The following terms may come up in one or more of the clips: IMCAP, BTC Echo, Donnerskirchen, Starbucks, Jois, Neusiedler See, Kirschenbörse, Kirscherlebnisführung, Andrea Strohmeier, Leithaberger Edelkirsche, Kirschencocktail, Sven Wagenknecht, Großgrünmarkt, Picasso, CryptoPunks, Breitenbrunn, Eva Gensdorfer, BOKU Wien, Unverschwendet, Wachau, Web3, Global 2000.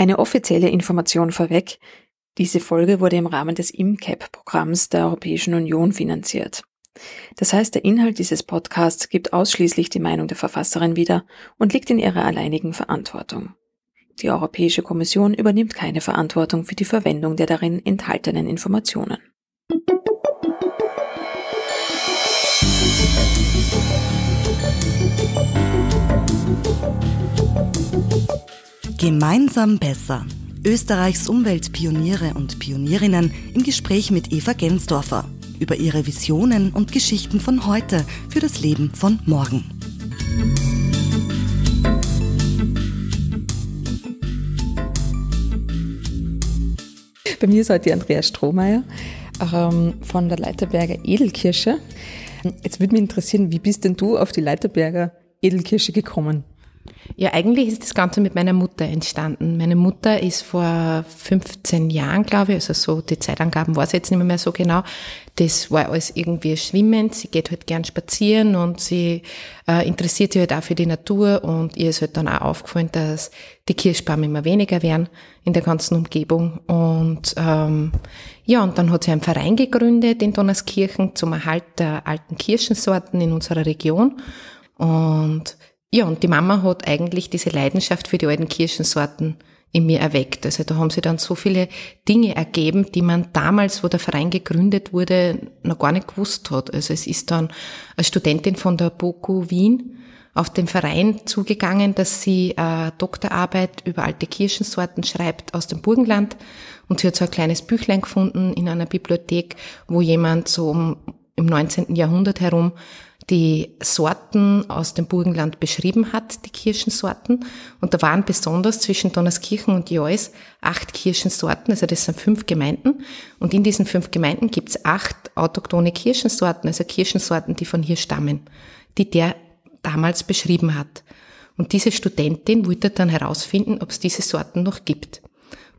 Eine offizielle Information vorweg: Diese Folge wurde im Rahmen des IMCAP-Programms der Europäischen Union finanziert. Das heißt, der Inhalt dieses Podcasts gibt ausschließlich die Meinung der Verfasserin wieder und liegt in ihrer alleinigen Verantwortung. Die Europäische Kommission übernimmt keine Verantwortung für die Verwendung der darin enthaltenen Informationen. Gemeinsam besser. Österreichs Umweltpioniere und Pionierinnen im Gespräch mit Eva Gensdorfer über ihre Visionen und Geschichten von heute für das Leben von morgen. Bei mir ist heute die Andrea Strohmeier von der Leithaberger Edelkirsche. Jetzt würde mich interessieren, wie bist denn du auf die Leithaberger Edelkirsche gekommen? Ja, eigentlich ist das Ganze mit meiner Mutter entstanden. Meine Mutter ist vor 15 Jahren, glaube ich, also so die Zeitangaben weiß ich jetzt nicht mehr so genau, das war alles irgendwie schwimmend. Sie geht halt gern spazieren und sie interessiert sich halt auch für die Natur, und ihr ist halt dann auch aufgefallen, dass die Kirschbäume immer weniger werden in der ganzen Umgebung. Und und dann hat sie einen Verein gegründet in Donnerskirchen zum Erhalt der alten Kirschensorten in unserer Region. Und die Mama hat eigentlich diese Leidenschaft für die alten Kirschensorten in mir erweckt. Also da haben sich dann so viele Dinge ergeben, die man damals, wo der Verein gegründet wurde, noch gar nicht gewusst hat. Also es ist dann eine Studentin von der BOKU Wien auf den Verein zugegangen, dass sie eine Doktorarbeit über alte Kirschensorten schreibt aus dem Burgenland. Und sie hat so ein kleines Büchlein gefunden in einer Bibliothek, wo jemand so im 19. Jahrhundert herum die Sorten aus dem Burgenland beschrieben hat, die Kirschensorten. Und da waren besonders zwischen Donnerskirchen und Jois 8 Kirschensorten, also das sind 5 Gemeinden. Und in diesen 5 Gemeinden gibt es 8 autochthone Kirschensorten, also Kirschensorten, die von hier stammen, die der damals beschrieben hat. Und diese Studentin wollte dann herausfinden, ob es diese Sorten noch gibt.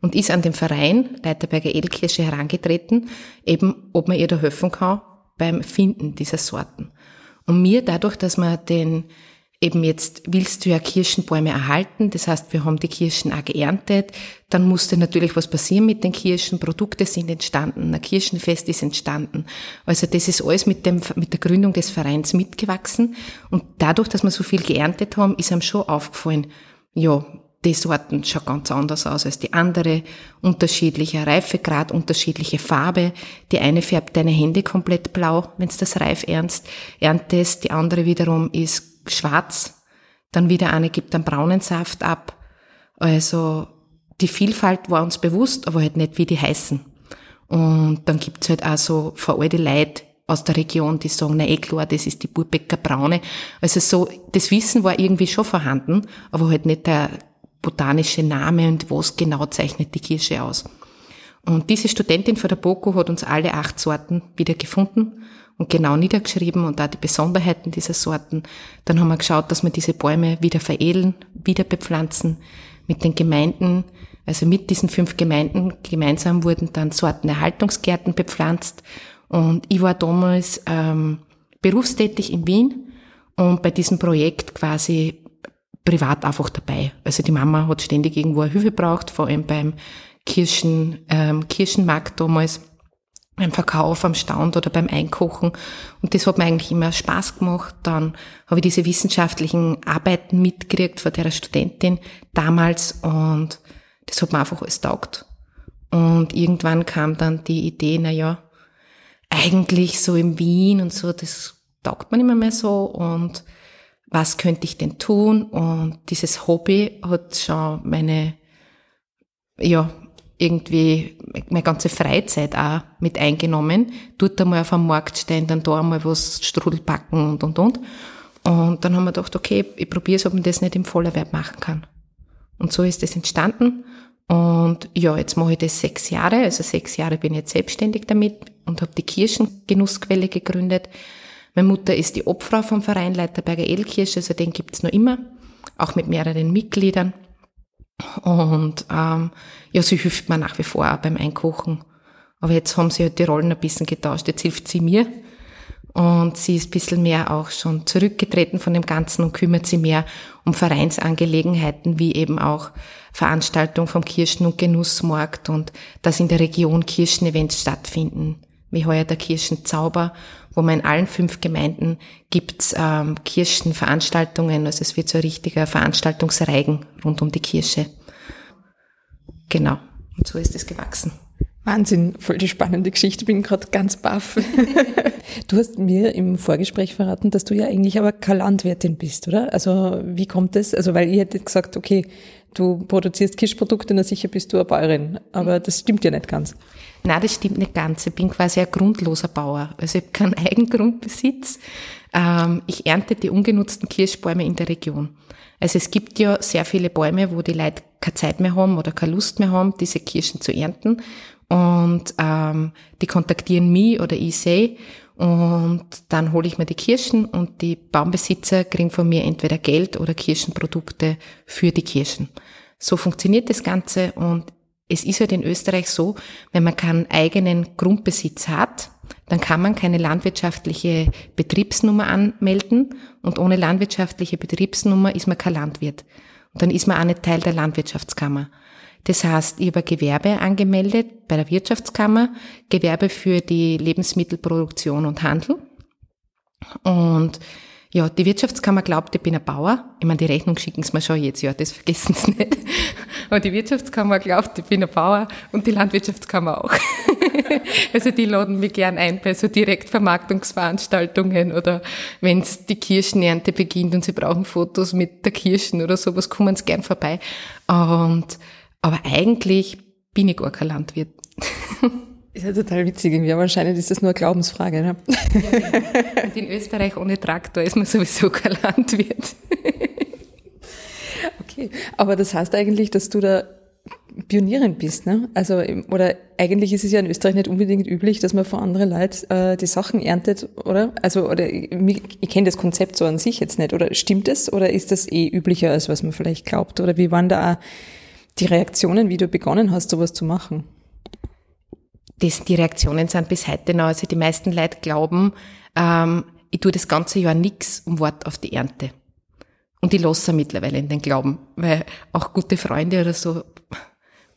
Und ist an den Verein Leithaberger Edelkirsche herangetreten, eben ob man ihr da helfen kann beim Finden dieser Sorten. Und mir dadurch, dass man eben jetzt willst du ja Kirschenbäume erhalten, das heißt, wir haben die Kirschen auch geerntet, dann musste natürlich was passieren mit den Kirschen, Produkte sind entstanden, ein Kirschenfest ist entstanden. Also das ist alles mit der Gründung des Vereins mitgewachsen, und dadurch, dass wir so viel geerntet haben, ist einem schon aufgefallen, ja, die Sorten schauen ganz anders aus als die andere, unterschiedlicher Reifegrad, unterschiedliche Farbe. Die eine färbt deine Hände komplett blau, wenn du das reif erntest, die andere wiederum ist schwarz, dann wieder eine gibt einen braunen Saft ab. Also die Vielfalt war uns bewusst, aber halt nicht, wie die heißen. Und dann gibt's halt auch so veralte Leute aus der Region, die sagen, na klar, das ist die Burbecker Braune. Also so, das Wissen war irgendwie schon vorhanden, aber halt nicht der botanische Name und was genau zeichnet die Kirsche aus. Und diese Studentin von der BOKU hat uns alle 8 Sorten wieder gefunden und genau niedergeschrieben und auch die Besonderheiten dieser Sorten. Dann haben wir geschaut, dass wir diese Bäume wieder veredeln, wieder bepflanzen mit den Gemeinden. Also mit diesen 5 Gemeinden gemeinsam wurden dann Sortenerhaltungsgärten bepflanzt. Und ich war damals berufstätig in Wien und bei diesem Projekt quasi privat einfach dabei. Also die Mama hat ständig irgendwo eine Hilfe gebraucht, vor allem beim Kirschenmarkt damals, beim Verkauf am Stand oder beim Einkochen. Und das hat mir eigentlich immer Spaß gemacht. Dann habe ich diese wissenschaftlichen Arbeiten mitgekriegt von der Studentin damals, und das hat mir einfach alles taugt. Und irgendwann kam dann die Idee, naja, eigentlich so in Wien und so, das taugt man immer mehr so, und was könnte ich denn tun? Und dieses Hobby hat schon meine ganze Freizeit auch mit eingenommen. Dort einmal auf einem Markt stehen, dann da einmal was Strudel backen und. Und dann haben wir gedacht, okay, ich probiere es, ob man das nicht im Vollerwerb machen kann. Und so ist das entstanden. Und ja, jetzt mache ich das 6 Jahre. Also 6 Jahre bin ich jetzt selbstständig damit und habe die Kirschengenussquelle gegründet. Meine Mutter ist die Obfrau vom Verein Leithaberger Edelkirsche, also den gibt's noch immer, auch mit mehreren Mitgliedern. Und sie hilft mir nach wie vor auch beim Einkochen. Aber jetzt haben sie halt die Rollen ein bisschen getauscht, jetzt hilft sie mir. Und sie ist ein bisschen mehr auch schon zurückgetreten von dem Ganzen und kümmert sich mehr um Vereinsangelegenheiten, wie eben auch Veranstaltungen vom Kirschen- und Genussmarkt und dass in der Region Kirschen-Events stattfinden, wie heuer der Kirschenzauber, wo man in allen 5 Gemeinden gibt's Kirschenveranstaltungen, also es wird so ein richtiger Veranstaltungsreigen rund um die Kirsche. Genau, und so ist es gewachsen. Wahnsinn, voll die spannende Geschichte, bin gerade ganz baff. Du hast mir im Vorgespräch verraten, dass du ja eigentlich aber keine Landwirtin bist, oder? Also wie kommt das? Also weil ich hätte gesagt, okay, du produzierst Kirschprodukte, na sicher bist du eine Bäuerin, aber das stimmt ja nicht ganz. Nein, das stimmt nicht ganz. Ich bin quasi ein grundloser Bauer, also ich habe keinen Eigengrundbesitz. Ich ernte die ungenutzten Kirschbäume in der Region. Also es gibt ja sehr viele Bäume, wo die Leute keine Zeit mehr haben oder keine Lust mehr haben, diese Kirschen zu ernten. Und die kontaktieren mich oder ich sie und dann hole ich mir die Kirschen und die Baumbesitzer kriegen von mir entweder Geld oder Kirschenprodukte für die Kirschen. So funktioniert das Ganze und es ist halt in Österreich so, wenn man keinen eigenen Grundbesitz hat, dann kann man keine landwirtschaftliche Betriebsnummer anmelden und ohne landwirtschaftliche Betriebsnummer ist man kein Landwirt. Und dann ist man auch nicht Teil der Landwirtschaftskammer. Das heißt, ich habe ein Gewerbe angemeldet bei der Wirtschaftskammer, Gewerbe für die Lebensmittelproduktion und Handel. Und ja, die Wirtschaftskammer glaubt, ich bin ein Bauer. Ich meine, die Rechnung schicken sie mir schon jetzt, ja, das vergessen sie nicht. Aber die Wirtschaftskammer glaubt, ich bin ein Bauer und die Landwirtschaftskammer auch. Also die laden mich gern ein bei so Direktvermarktungsveranstaltungen oder wenn die Kirschenernte beginnt und sie brauchen Fotos mit der Kirschen oder sowas, kommen sie gern vorbei. Aber eigentlich bin ich gar kein Landwirt. Ist ja total witzig irgendwie, aber anscheinend ist das nur eine Glaubensfrage, ne? Ja, und in Österreich ohne Traktor ist man sowieso kein Landwirt. Okay, aber das heißt eigentlich, dass du da Pionierin bist, ne? Also, oder eigentlich ist es ja in Österreich nicht unbedingt üblich, dass man von anderen Leuten die Sachen erntet, oder? Also, oder ich kenne das Konzept so an sich jetzt nicht, oder stimmt das, oder ist das eh üblicher, als was man vielleicht glaubt? Oder wie waren da auch die Reaktionen, wie du begonnen hast, sowas zu machen? Die Reaktionen sind bis heute noch. Also die meisten Leute glauben, ich tue das ganze Jahr nichts und warte auf die Ernte. Und ich lasse mittlerweile in den Glauben, weil auch gute Freunde oder so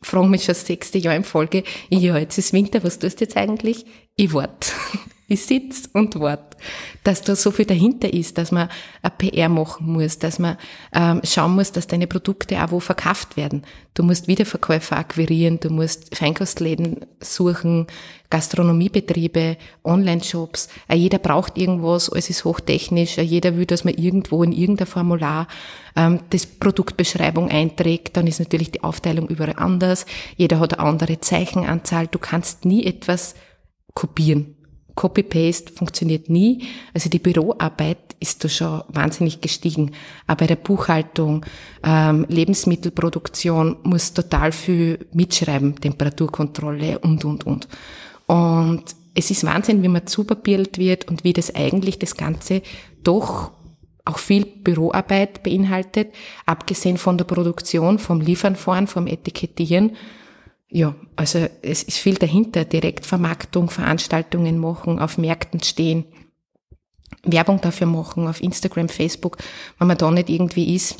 fragen mich schon das 6. Jahr in Folge, ja, jetzt ist Winter, was tust du jetzt eigentlich? Ich warte. Ich sitze und warte. Dass da so viel dahinter ist, dass man eine PR machen muss, dass man schauen muss, dass deine Produkte auch wo verkauft werden. Du musst Wiederverkäufer akquirieren, du musst Feinkostläden suchen, Gastronomiebetriebe, Online-Shops. Jeder braucht irgendwas, alles ist hochtechnisch. Jeder will, dass man irgendwo in irgendein Formular das Produktbeschreibung einträgt. Dann ist natürlich die Aufteilung überall anders. Jeder hat eine andere Zeichenanzahl. Du kannst nie etwas kopieren. Copy-Paste funktioniert nie. Also die Büroarbeit ist da schon wahnsinnig gestiegen. Aber bei der Buchhaltung, Lebensmittelproduktion muss total viel mitschreiben, Temperaturkontrolle und. Und es ist Wahnsinn, wie man zupapiert wird und wie das eigentlich das Ganze doch auch viel Büroarbeit beinhaltet, abgesehen von der Produktion, vom Liefernfahren, vom Etikettieren. Ja, also es ist viel dahinter, Direktvermarktung, Veranstaltungen machen, auf Märkten stehen, Werbung dafür machen, auf Instagram, Facebook. Wenn man da nicht irgendwie ist,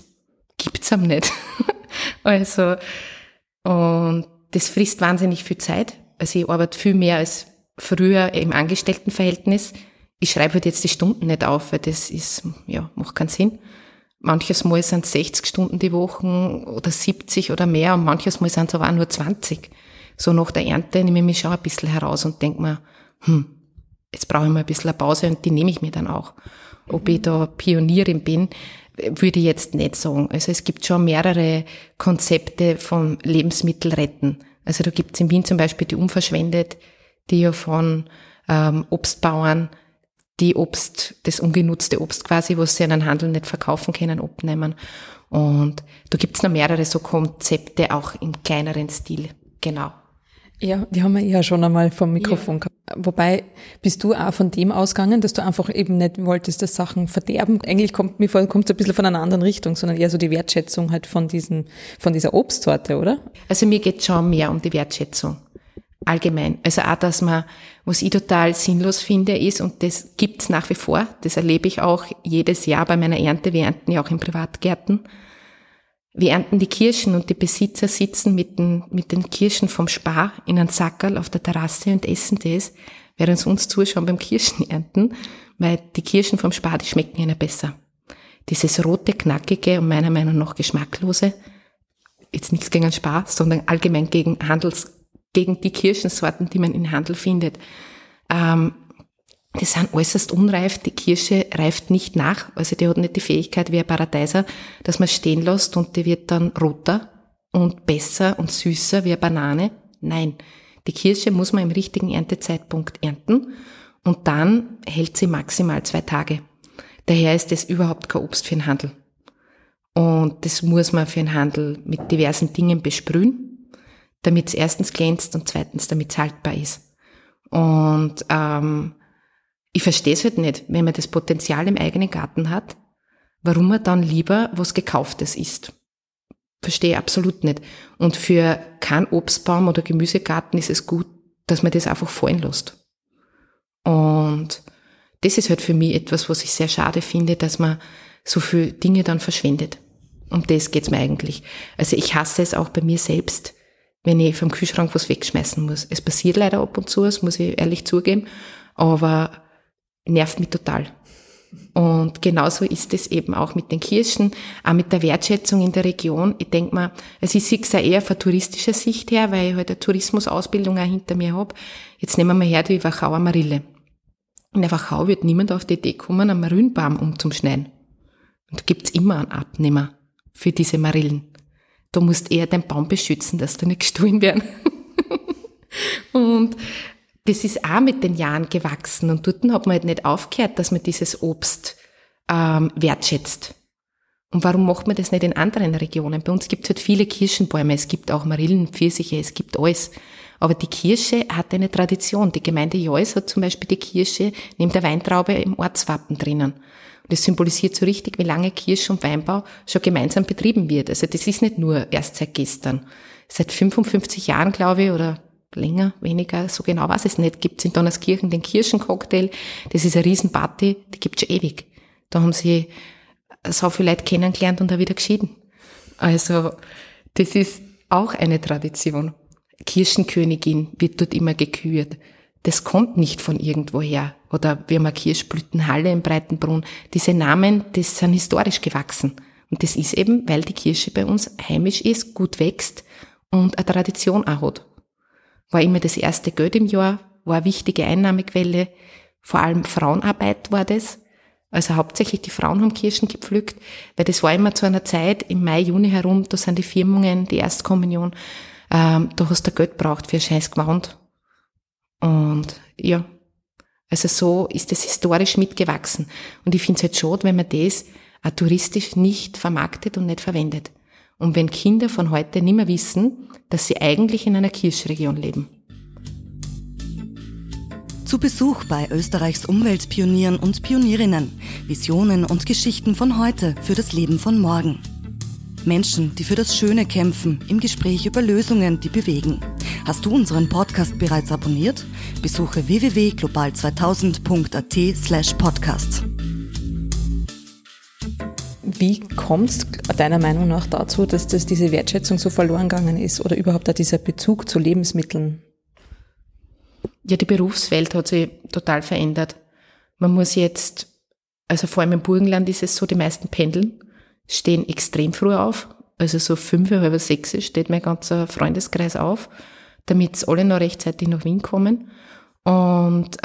gibt's am nicht. Also, und das frisst wahnsinnig viel Zeit. Also ich arbeite viel mehr als früher im Angestelltenverhältnis. Ich schreibe halt jetzt die Stunden nicht auf, weil das ist, ja, macht keinen Sinn. Manches Mal sind es 60 Stunden die Woche oder 70 oder mehr und manches Mal sind es aber auch nur 20. So nach der Ernte nehme ich mich schon ein bisschen heraus und denke mir, jetzt brauche ich mal ein bisschen eine Pause und die nehme ich mir dann auch. Ob ich da Pionierin bin, würde ich jetzt nicht sagen. Also es gibt schon mehrere Konzepte von Lebensmittel retten. Also da gibt es in Wien zum Beispiel die Unverschwendet, die ja von Obstbauern das ungenutzte Obst quasi, was sie in einem Handel nicht verkaufen können, abnehmen. Und da gibt's noch mehrere so Konzepte, auch im kleineren Stil, genau. Ja, die haben wir ja schon einmal vom Mikrofon gehabt. Wobei, bist du auch von dem ausgegangen, dass du einfach eben nicht wolltest, dass Sachen verderben? Eigentlich kommt mir vor, kommt es ein bisschen von einer anderen Richtung, sondern eher so die Wertschätzung halt von dieser Obstsorte, oder? Also mir geht's schon mehr um die Wertschätzung. allgemein. Also auch, dass man, was ich total sinnlos finde, ist, und das gibt's nach wie vor, das erlebe ich auch jedes Jahr bei meiner Ernte, wir ernten ja auch in Privatgärten, wir ernten die Kirschen und die Besitzer sitzen mit den Kirschen vom Spar in einem Sackerl auf der Terrasse und essen das, während sie uns zuschauen beim Kirschenernten, weil die Kirschen vom Spar, die schmecken ihnen besser. Dieses rote, knackige und meiner Meinung nach geschmacklose, jetzt nichts gegen den Spar, sondern allgemein gegen die Kirschensorten, die man im Handel findet. Die sind äußerst unreif, die Kirsche reift nicht nach, also die hat nicht die Fähigkeit wie ein Paradeiser, dass man stehen lässt und die wird dann roter und besser und süßer wie eine Banane. Nein, die Kirsche muss man im richtigen Erntezeitpunkt ernten und dann hält sie maximal 2 Tage. Daher ist das überhaupt kein Obst für den Handel. Und das muss man für den Handel mit diversen Dingen besprühen, damit es erstens glänzt und zweitens, damit es haltbar ist. Und ich verstehe es halt nicht, wenn man das Potenzial im eigenen Garten hat, warum man dann lieber was Gekauftes isst. Verstehe absolut nicht. Und für keinen Obstbaum oder Gemüsegarten ist es gut, dass man das einfach fallen lässt. Und das ist halt für mich etwas, was ich sehr schade finde, dass man so viele Dinge dann verschwendet. Um das geht's mir eigentlich. Also ich hasse es auch bei mir selbst, wenn ich vom Kühlschrank was wegschmeißen muss. Es passiert leider ab und zu, das muss ich ehrlich zugeben, aber nervt mich total. Und genauso ist es eben auch mit den Kirschen, auch mit der Wertschätzung in der Region. Ich denke mal, also ich sehe es ja eher von touristischer Sicht her, weil ich halt eine Tourismusausbildung auch hinter mir habe. Jetzt nehmen wir mal her die Wachauer Marille. In der Wachau wird niemand auf die Idee kommen, einen Marillenbaum umzuschneiden. Und da gibt's immer einen Abnehmer für diese Marillen. Du musst eher den Baum beschützen, dass da nicht gestohlen werden. Und das ist auch mit den Jahren gewachsen. Und dort hat man halt nicht aufgehört, dass man dieses Obst wertschätzt. Und warum macht man das nicht in anderen Regionen? Bei uns gibt's halt viele Kirschenbäume, es gibt auch Marillen, Pfirsiche, es gibt alles. Aber die Kirsche hat eine Tradition. Die Gemeinde Jois hat zum Beispiel die Kirsche neben der Weintraube im Ortswappen drinnen. Und das symbolisiert so richtig, wie lange Kirsch- und Weinbau schon gemeinsam betrieben wird. Also das ist nicht nur erst seit gestern. Seit 55 Jahren, glaube ich, oder länger, weniger, so genau weiß ich es nicht, gibt es in Donnerskirchen den Kirschencocktail. Das ist eine Riesenparty, die gibt es schon ewig. Da haben sie so viele Leute kennengelernt und auch wieder geschieden. Also das ist auch eine Tradition. Kirschenkönigin wird dort immer gekürt. Das kommt nicht von irgendwoher. Oder wir haben eine Kirschblütenhalle in Breitenbrunn. Diese Namen, das sind historisch gewachsen. Und das ist eben, weil die Kirsche bei uns heimisch ist, gut wächst und eine Tradition auch hat. War immer das erste Geld im Jahr, war eine wichtige Einnahmequelle. Vor allem Frauenarbeit war das. Also hauptsächlich die Frauen haben Kirschen gepflückt, weil das war immer zu einer Zeit, im Mai, Juni herum, da sind die Firmungen, die Erstkommunion, da hast du Geld braucht für Scheiß Gewand. Und ja, also so ist das historisch mitgewachsen. Und ich finde es halt schade, wenn man das auch touristisch nicht vermarktet und nicht verwendet. Und wenn Kinder von heute nicht mehr wissen, dass sie eigentlich in einer Kirschregion leben. Zu Besuch bei Österreichs Umweltpionieren und Pionierinnen. Visionen und Geschichten von heute für das Leben von morgen. Menschen, die für das Schöne kämpfen, im Gespräch über Lösungen, die bewegen. Hast du unseren Podcast bereits abonniert? Besuche www.global2000.at/podcast. Wie kommt es deiner Meinung nach dazu, dass das diese Wertschätzung so verloren gegangen ist oder überhaupt auch dieser Bezug zu Lebensmitteln? Ja, die Berufswelt hat sich total verändert. Man muss jetzt, also vor allem im Burgenland ist es so, die meisten pendeln, stehen extrem früh auf, also so 5, halb 6 steht mein ganzer Freundeskreis auf, damit alle noch rechtzeitig nach Wien kommen. Und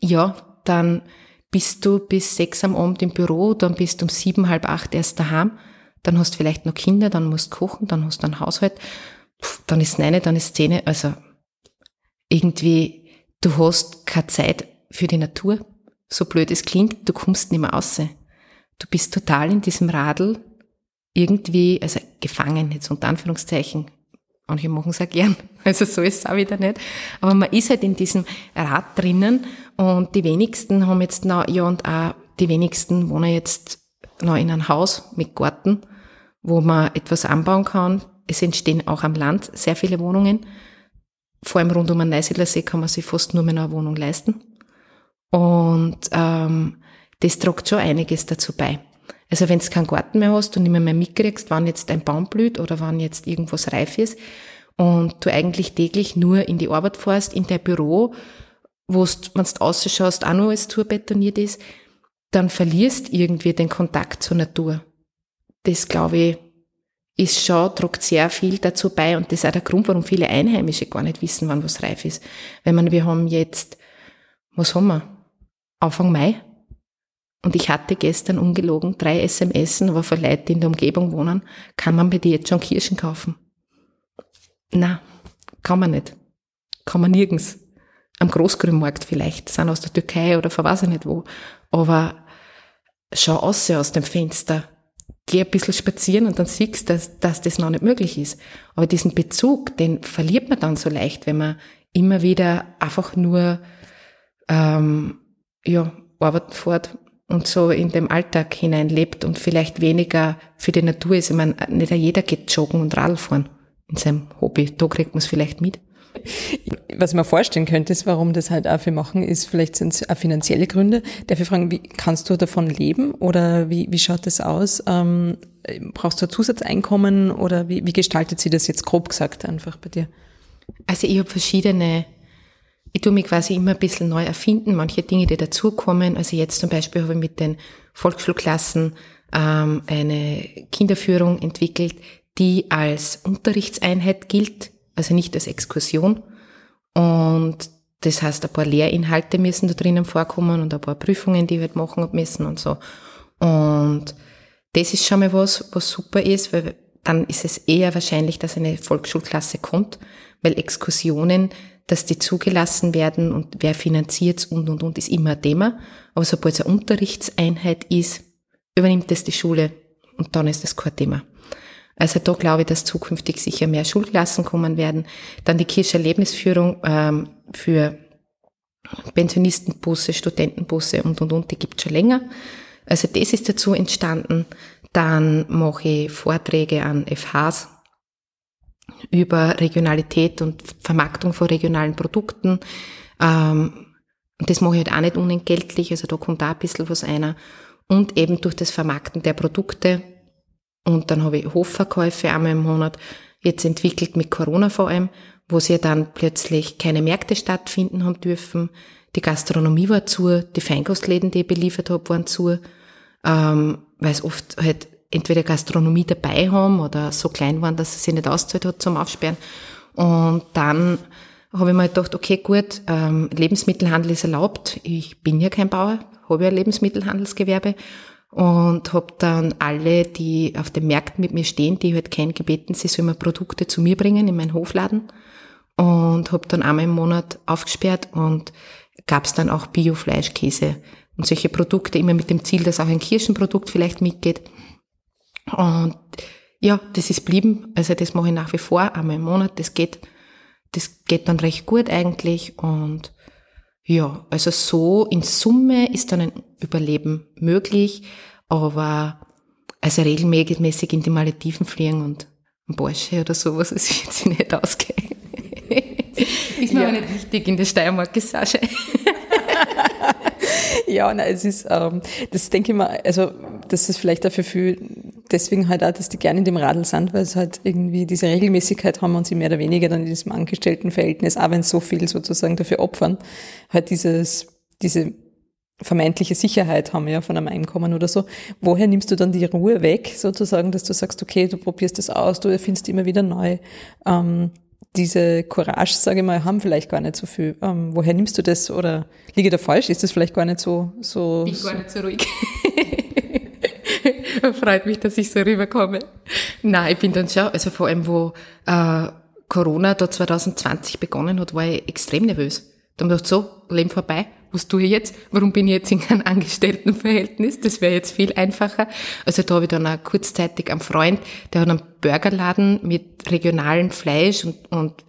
ja, dann bist du bis 6 am Abend im Büro, dann bist du um 7, halb 8 erst daheim, dann hast du vielleicht noch Kinder, dann musst du kochen, dann hast du einen Haushalt, dann ist 9, dann ist 10, also irgendwie, du hast keine Zeit für die Natur, so blöd es klingt, du kommst nicht mehr raus. Du bist total in diesem Radl irgendwie, also gefangen, jetzt unter Anführungszeichen. Manche machen es auch gern, also so ist es auch wieder nicht. Aber man ist halt in diesem Rad drinnen und die wenigsten haben jetzt noch, ja und auch die wenigsten wohnen jetzt noch in einem Haus mit Garten, wo man etwas anbauen kann. Es entstehen auch am Land sehr viele Wohnungen. vor allem rund um den Neusiedler See kann man sich fast nur mehr eine Wohnung leisten. Und das trägt schon einiges dazu bei. Also wenn du keinen Garten mehr hast und nicht mehr mitkriegst, wann jetzt ein Baum blüht oder wann jetzt irgendwas reif ist und du eigentlich täglich nur in die Arbeit fährst, in dein Büro, wo du, wenn du rausschaust, auch noch alles zubetoniert ist, dann verlierst irgendwie den Kontakt zur Natur. Das, glaube ich, ist schon, trägt sehr viel dazu bei und das ist auch der Grund, warum viele Einheimische gar nicht wissen, wann was reif ist. Wir haben jetzt, was haben wir? Anfang Mai. Und ich hatte gestern ungelogen 3 SMS, aber für Leute, die in der Umgebung wohnen, kann man bei dir jetzt schon Kirschen kaufen? Nein, kann man nicht. Kann man nirgends. Am Großgrünmarkt vielleicht, sind aus der Türkei oder von weiß ich nicht wo. Aber schau raus aus dem Fenster, geh ein bisschen spazieren und dann siehst du, dass das noch nicht möglich ist. Aber diesen Bezug, den verliert man dann so leicht, wenn man immer wieder einfach nur arbeiten fährt und so in dem Alltag hineinlebt und vielleicht weniger für die Natur ist. Ich meine, nicht jeder geht joggen und Radl fahren in seinem Hobby. Da kriegt man es vielleicht mit. Was ich mir vorstellen könnte, ist, warum das halt auch viel machen, ist, vielleicht sind es auch finanzielle Gründe. Darf ich fragen, wie kannst du davon leben oder wie schaut das aus? Brauchst du ein Zusatzeinkommen oder wie gestaltet sich das jetzt grob gesagt einfach bei dir? Also ich tue mich quasi immer ein bisschen neu erfinden, manche Dinge, die dazukommen. Also jetzt zum Beispiel habe ich mit den Volksschulklassen eine Kinderführung entwickelt, die als Unterrichtseinheit gilt, also nicht als Exkursion. Und das heißt, ein paar Lehrinhalte müssen da drinnen vorkommen und ein paar Prüfungen, die wir halt machen müssen und so. Und das ist schon mal was super ist, weil dann ist es eher wahrscheinlich, dass eine Volksschulklasse kommt, weil Exkursionen, dass die zugelassen werden und wer finanziert und ist immer ein Thema. Aber sobald es eine Unterrichtseinheit ist, übernimmt das die Schule und dann ist das kein Thema. Also da glaube ich, dass zukünftig sicher mehr Schulklassen kommen werden. Dann die Kirscherlebnisführung für Pensionistenbusse, Studentenbusse und, die gibt's schon länger. Also das ist dazu entstanden. Dann mache ich Vorträge an FHs über Regionalität und Vermarktung von regionalen Produkten. Und das mache ich halt auch nicht unentgeltlich, also da kommt auch ein bisschen was einer. Und eben durch das Vermarkten der Produkte. Und dann habe ich Hofverkäufe einmal im Monat, jetzt entwickelt mit Corona vor allem, wo sie dann plötzlich keine Märkte stattfinden haben dürfen. Die Gastronomie war zu, die Feingastläden, die ich beliefert habe, waren zu, weil es oft halt entweder Gastronomie dabei haben oder so klein waren, dass es sich nicht ausgezahlt hat zum Aufsperren. Und dann habe ich mir gedacht, okay, gut, Lebensmittelhandel ist erlaubt. Ich bin ja kein Bauer, habe ja ein Lebensmittelhandelsgewerbe. Und habe dann alle, die auf dem Markt mit mir stehen, die halt kennen, gebeten, sie sollen mir Produkte zu mir bringen in meinen Hofladen. Und habe dann einmal im Monat aufgesperrt und gab es dann auch Bio-Fleisch, Käse und solche Produkte, immer mit dem Ziel, dass auch ein Kirschenprodukt vielleicht mitgeht. Und ja, das ist blieben. Also das mache ich nach wie vor, einmal im Monat. Das geht dann recht gut eigentlich. Und ja, also so in Summe ist dann ein Überleben möglich. Aber also regelmäßig in die Malediven fliegen und ein Porsche oder sowas ist jetzt nicht ausgegangen. Ist mir aber nicht wichtig in der Steiermark-Sasche. Ja, nein, es ist, das denke ich mal, also, das ist vielleicht dafür viel, deswegen halt auch, dass die gerne in dem Radl sind, weil es halt irgendwie diese Regelmäßigkeit haben und sie mehr oder weniger dann in diesem Angestelltenverhältnis, auch wenn so viel sozusagen dafür opfern, halt diese vermeintliche Sicherheit haben wir ja von einem Einkommen oder so. Woher nimmst du dann die Ruhe weg, sozusagen, dass du sagst, okay, du probierst das aus, du erfindest immer wieder neu, diese Courage, sage ich mal, haben vielleicht gar nicht so viel. Woher nimmst du das? Oder liege ich da falsch? Ist das vielleicht gar nicht so? Ich bin gar nicht so ruhig. Freut mich, dass ich so rüberkomme. Nein, ich bin dann schon, also vor allem, wo Corona da 2020 begonnen hat, war ich extrem nervös. Da habe ich gedacht, so, Leben vorbei, was tue ich jetzt? Warum bin ich jetzt in einem Angestelltenverhältnis? Das wäre jetzt viel einfacher. Also da habe ich dann auch kurzzeitig einen Freund, der hat einen Burgerladen mit regionalem Fleisch und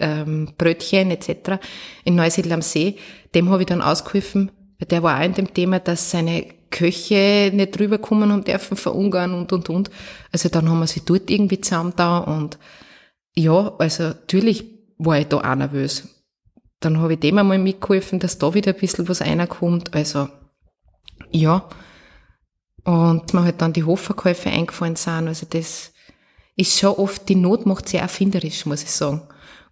Brötchen etc. in Neusiedl am See. Dem habe ich dann ausgeholfen, weil der war auch in dem Thema, dass seine Köche nicht rüberkommen haben dürfen von Ungarn und. Also dann haben wir sie dort irgendwie zusammen da und ja, also natürlich war ich da auch nervös. Dann habe ich dem einmal mitgeholfen, dass da wieder ein bisschen was reinkommt. Also, ja. Und mir halt dann die Hofverkäufe eingefallen sind. Also das ist schon oft, die Not macht sehr erfinderisch, muss ich sagen.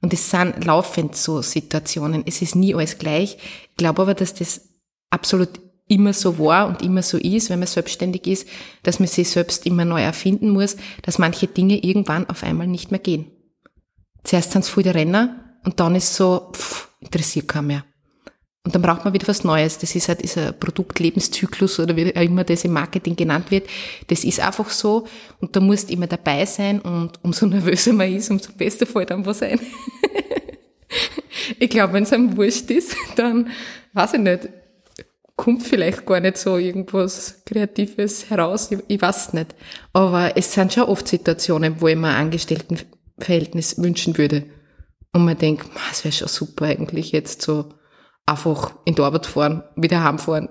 Und es sind laufend so Situationen. Es ist nie alles gleich. Ich glaube aber, dass das absolut immer so war und immer so ist, wenn man selbstständig ist, dass man sich selbst immer neu erfinden muss, dass manche Dinge irgendwann auf einmal nicht mehr gehen. Zuerst sind es viele Renner und dann ist so, interessiert keiner mehr. Und dann braucht man wieder was Neues. Das ist halt dieser Produktlebenszyklus oder wie auch immer das im Marketing genannt wird. Das ist einfach so und da musst du immer dabei sein und umso nervöser man ist, umso besser fällt einem was ein. Ich glaube, wenn es einem wurscht ist, dann weiß ich nicht, kommt vielleicht gar nicht so irgendwas Kreatives heraus, ich weiß es nicht. Aber es sind schon oft Situationen, wo ich mir ein Angestelltenverhältnis wünschen würde. Und man denkt, es wäre schon super eigentlich jetzt so einfach in die Arbeit fahren, wieder heimfahren,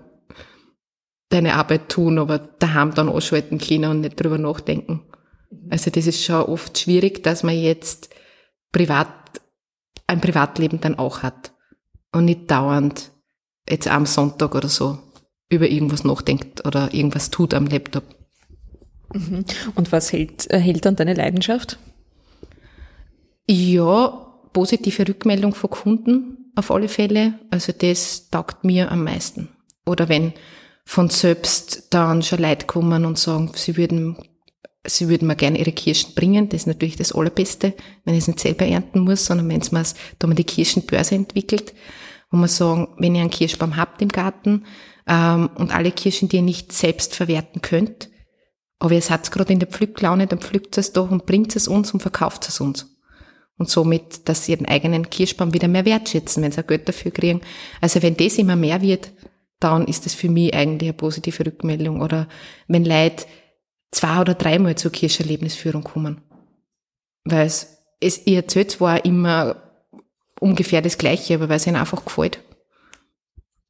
deine Arbeit tun, aber daheim dann ausschalten können und nicht drüber nachdenken. Also das ist schon oft schwierig, dass man jetzt ein Privatleben dann auch hat und nicht dauernd jetzt am Sonntag oder so über irgendwas nachdenkt oder irgendwas tut am Laptop. Mhm. Und was hält dann deine Leidenschaft? Ja, positive Rückmeldung von Kunden auf alle Fälle. Also das taugt mir am meisten. Oder wenn von selbst dann schon Leute kommen und sagen, sie würden mir gerne ihre Kirschen bringen, das ist natürlich das Allerbeste, wenn ich es nicht selber ernten muss, sondern wenn es mir da mal die Kirschenbörse entwickelt. Wo man sagen, wenn ihr einen Kirschbaum habt im Garten und alle Kirschen, die ihr nicht selbst verwerten könnt, aber ihr seid gerade in der Pflücklaune, dann pflückt es doch und bringt es uns und verkauft es uns. Und somit, dass ihr den eigenen Kirschbaum wieder mehr wertschätzen, wenn sie auch Geld dafür kriegen. Also wenn das immer mehr wird, dann ist das für mich eigentlich eine positive Rückmeldung. Oder wenn Leute 2 oder 3 Mal zur Kirscherlebnisführung kommen. Weil ihr erzählt zwar immer ungefähr das Gleiche, aber weil es ihnen einfach gefällt.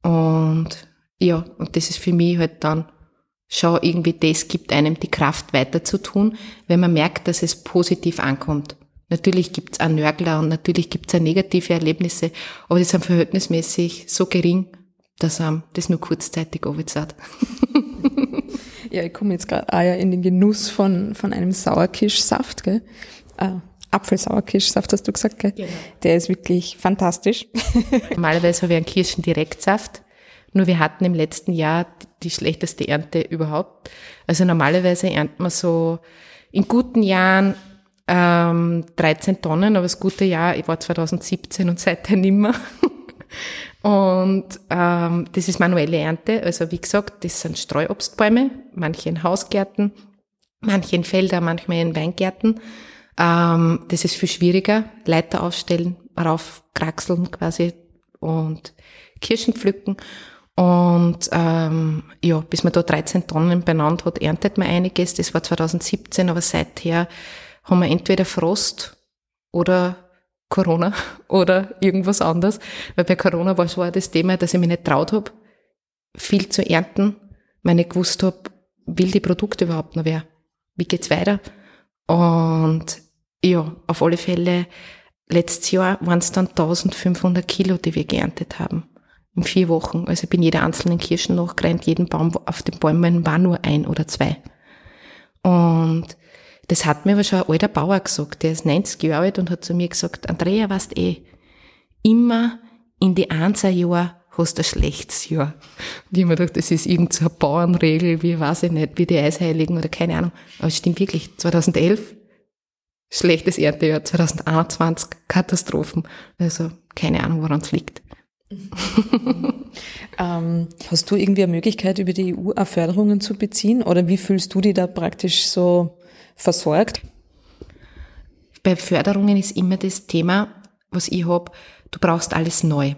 Und ja, und das ist für mich halt dann schon irgendwie, das gibt einem die Kraft weiter zu tun, wenn man merkt, dass es positiv ankommt. Natürlich gibt es auch Nörgler und natürlich gibt es auch negative Erlebnisse, aber die sind verhältnismäßig so gering, dass einem das nur kurzzeitig runterzahlt. Ja, ich komme jetzt gerade auch ja in den Genuss von einem Sauerkirschsaft, gell? Apfelsauerkirschsaft, hast du gesagt, gell? Genau. Der ist wirklich fantastisch. Normalerweise habe ich einen Kirschendirektsaft, nur wir hatten im letzten Jahr die schlechteste Ernte überhaupt. Also normalerweise erntet man so in guten Jahren 13 Tonnen, aber das gute Jahr, ich war 2017 und seither nimmer. Und das ist manuelle Ernte, also wie gesagt, das sind Streuobstbäume, manche in Hausgärten, manche in Feldern, manchmal in Weingärten. Das ist viel schwieriger, Leiter aufstellen, raufkraxeln quasi und Kirschen pflücken und ja, bis man da 13 Tonnen benannt hat, erntet man einiges, das war 2017, aber seither haben wir entweder Frost oder Corona oder irgendwas anderes, weil bei Corona war so das Thema, dass ich mich nicht traut habe, viel zu ernten, weil ich gewusst habe, will die Produkte überhaupt noch wer, wie geht's weiter? Und ja, auf alle Fälle, letztes Jahr waren es dann 1500 Kilo, die wir geerntet haben, in 4 Wochen. Also ich bin jeder einzelnen Kirschen nachgerannt, jeden Baum auf den Bäumen war nur 1 oder 2. Und das hat mir aber schon ein alter Bauer gesagt, der ist 90 Jahre alt und hat zu mir gesagt, Andrea, weißt immer in die 1er Jahr hast du ein schlechtes Jahr. Und ich habe mir gedacht, das ist irgendeine Bauernregel, wie weiß ich nicht, wie die Eisheiligen oder keine Ahnung. Aber es stimmt wirklich, 2011, schlechtes Erntejahr, 2021, Katastrophen. Also keine Ahnung, woran es liegt. Hast du irgendwie eine Möglichkeit, über die EU auch Förderungen zu beziehen? Oder wie fühlst du dich da praktisch so versorgt? Bei Förderungen ist immer das Thema, was ich habe, du brauchst alles neu.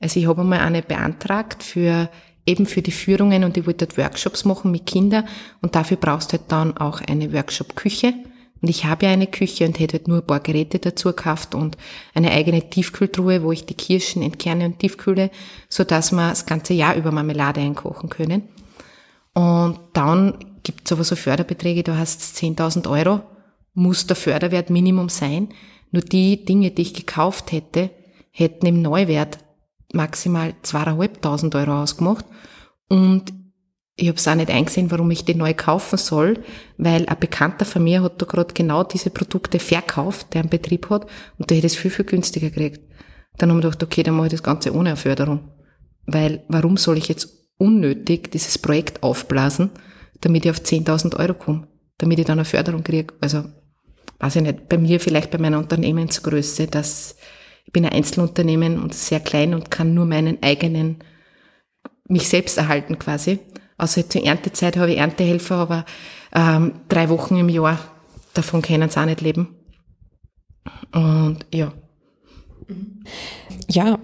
Also ich habe einmal eine beantragt für die Führungen und ich wollte dort Workshops machen mit Kindern und dafür brauchst du halt dann auch eine Workshop-Küche. Und ich habe ja eine Küche und hätte halt nur ein paar Geräte dazu gekauft und eine eigene Tiefkühltruhe, wo ich die Kirschen entkerne und tiefkühle, sodass wir das ganze Jahr über Marmelade einkochen können. Und dann gibt es aber so Förderbeträge, da hast 10.000 €, muss der Förderwert Minimum sein. Nur die Dinge, die ich gekauft hätte, hätten im Neuwert maximal 2.500 Euro ausgemacht. Und ich habe es auch nicht eingesehen, warum ich die neu kaufen soll, weil ein Bekannter von mir hat da gerade genau diese Produkte verkauft, der einen Betrieb hat, und der hätte es viel, viel günstiger gekriegt. Dann haben wir gedacht, okay, dann mache ich das Ganze ohne eine Förderung. Weil warum soll ich jetzt unnötig dieses Projekt aufblasen, damit ich auf 10.000 Euro komme, damit ich dann eine Förderung kriege? Also, weiß ich nicht, bei mir vielleicht bei meiner Unternehmensgröße, dass ich bin ein Einzelunternehmen und sehr klein und kann nur meinen eigenen, mich selbst erhalten quasi. Also zur Erntezeit habe ich Erntehelfer, aber 3 Wochen im Jahr, davon können sie auch nicht leben. Und ja. Ja,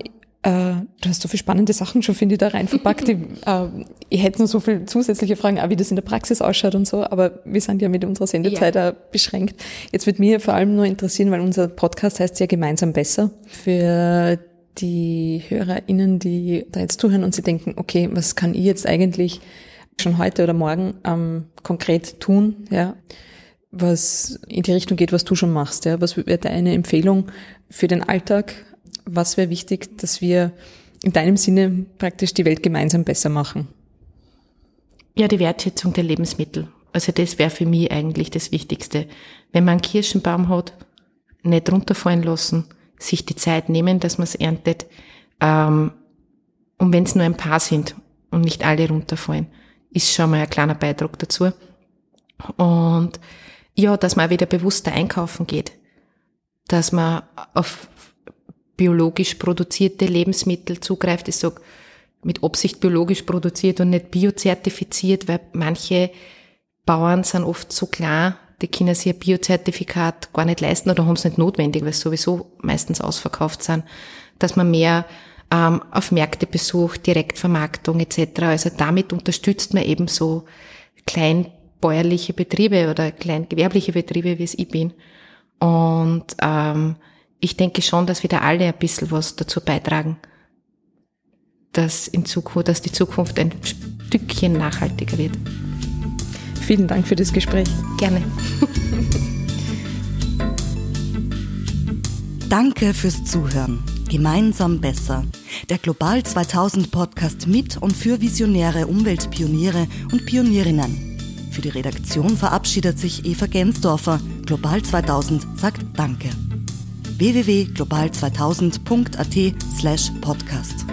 du hast so viele spannende Sachen schon, finde ich, da rein verpackt. Ich hätte noch so viele zusätzliche Fragen, auch wie das in der Praxis ausschaut und so, aber wir sind ja mit unserer Sendezeit auch beschränkt. Jetzt würde mich vor allem nur interessieren, weil unser Podcast heißt ja Gemeinsam besser. Für die HörerInnen, die da jetzt zuhören und sie denken, okay, was kann ich jetzt eigentlich schon heute oder morgen konkret tun, ja, was in die Richtung geht, was du schon machst, ja, was wäre deine Empfehlung für den Alltag? Was wäre wichtig, dass wir in deinem Sinne praktisch die Welt gemeinsam besser machen? Ja, die Wertschätzung der Lebensmittel. Also das wäre für mich eigentlich das Wichtigste. Wenn man einen Kirschenbaum hat, nicht runterfallen lassen, sich die Zeit nehmen, dass man es erntet. Und wenn es nur ein paar sind und nicht alle runterfallen, ist schon mal ein kleiner Beitrag dazu. Und ja, dass man auch wieder bewusster einkaufen geht. Dass man auf biologisch produzierte Lebensmittel zugreift. Ich sage mit Absicht biologisch produziert und nicht biozertifiziert, weil manche Bauern sind oft so klar, die können sich ein Biozertifikat gar nicht leisten oder haben es nicht notwendig, weil es sowieso meistens ausverkauft sind, dass man mehr auf Märkte besucht, Direktvermarktung etc. Also damit unterstützt man eben so kleinbäuerliche Betriebe oder kleingewerbliche Betriebe, wie es ich bin. Und ich denke schon, dass wir da alle ein bisschen was dazu beitragen, dass die Zukunft ein Stückchen nachhaltiger wird. Vielen Dank für das Gespräch. Gerne. Danke fürs Zuhören. Gemeinsam besser. Der Global 2000 Podcast mit und für visionäre Umweltpioniere und Pionierinnen. Für die Redaktion verabschiedet sich Eva Gensdorfer. Global 2000 sagt Danke. www.global2000.at/podcast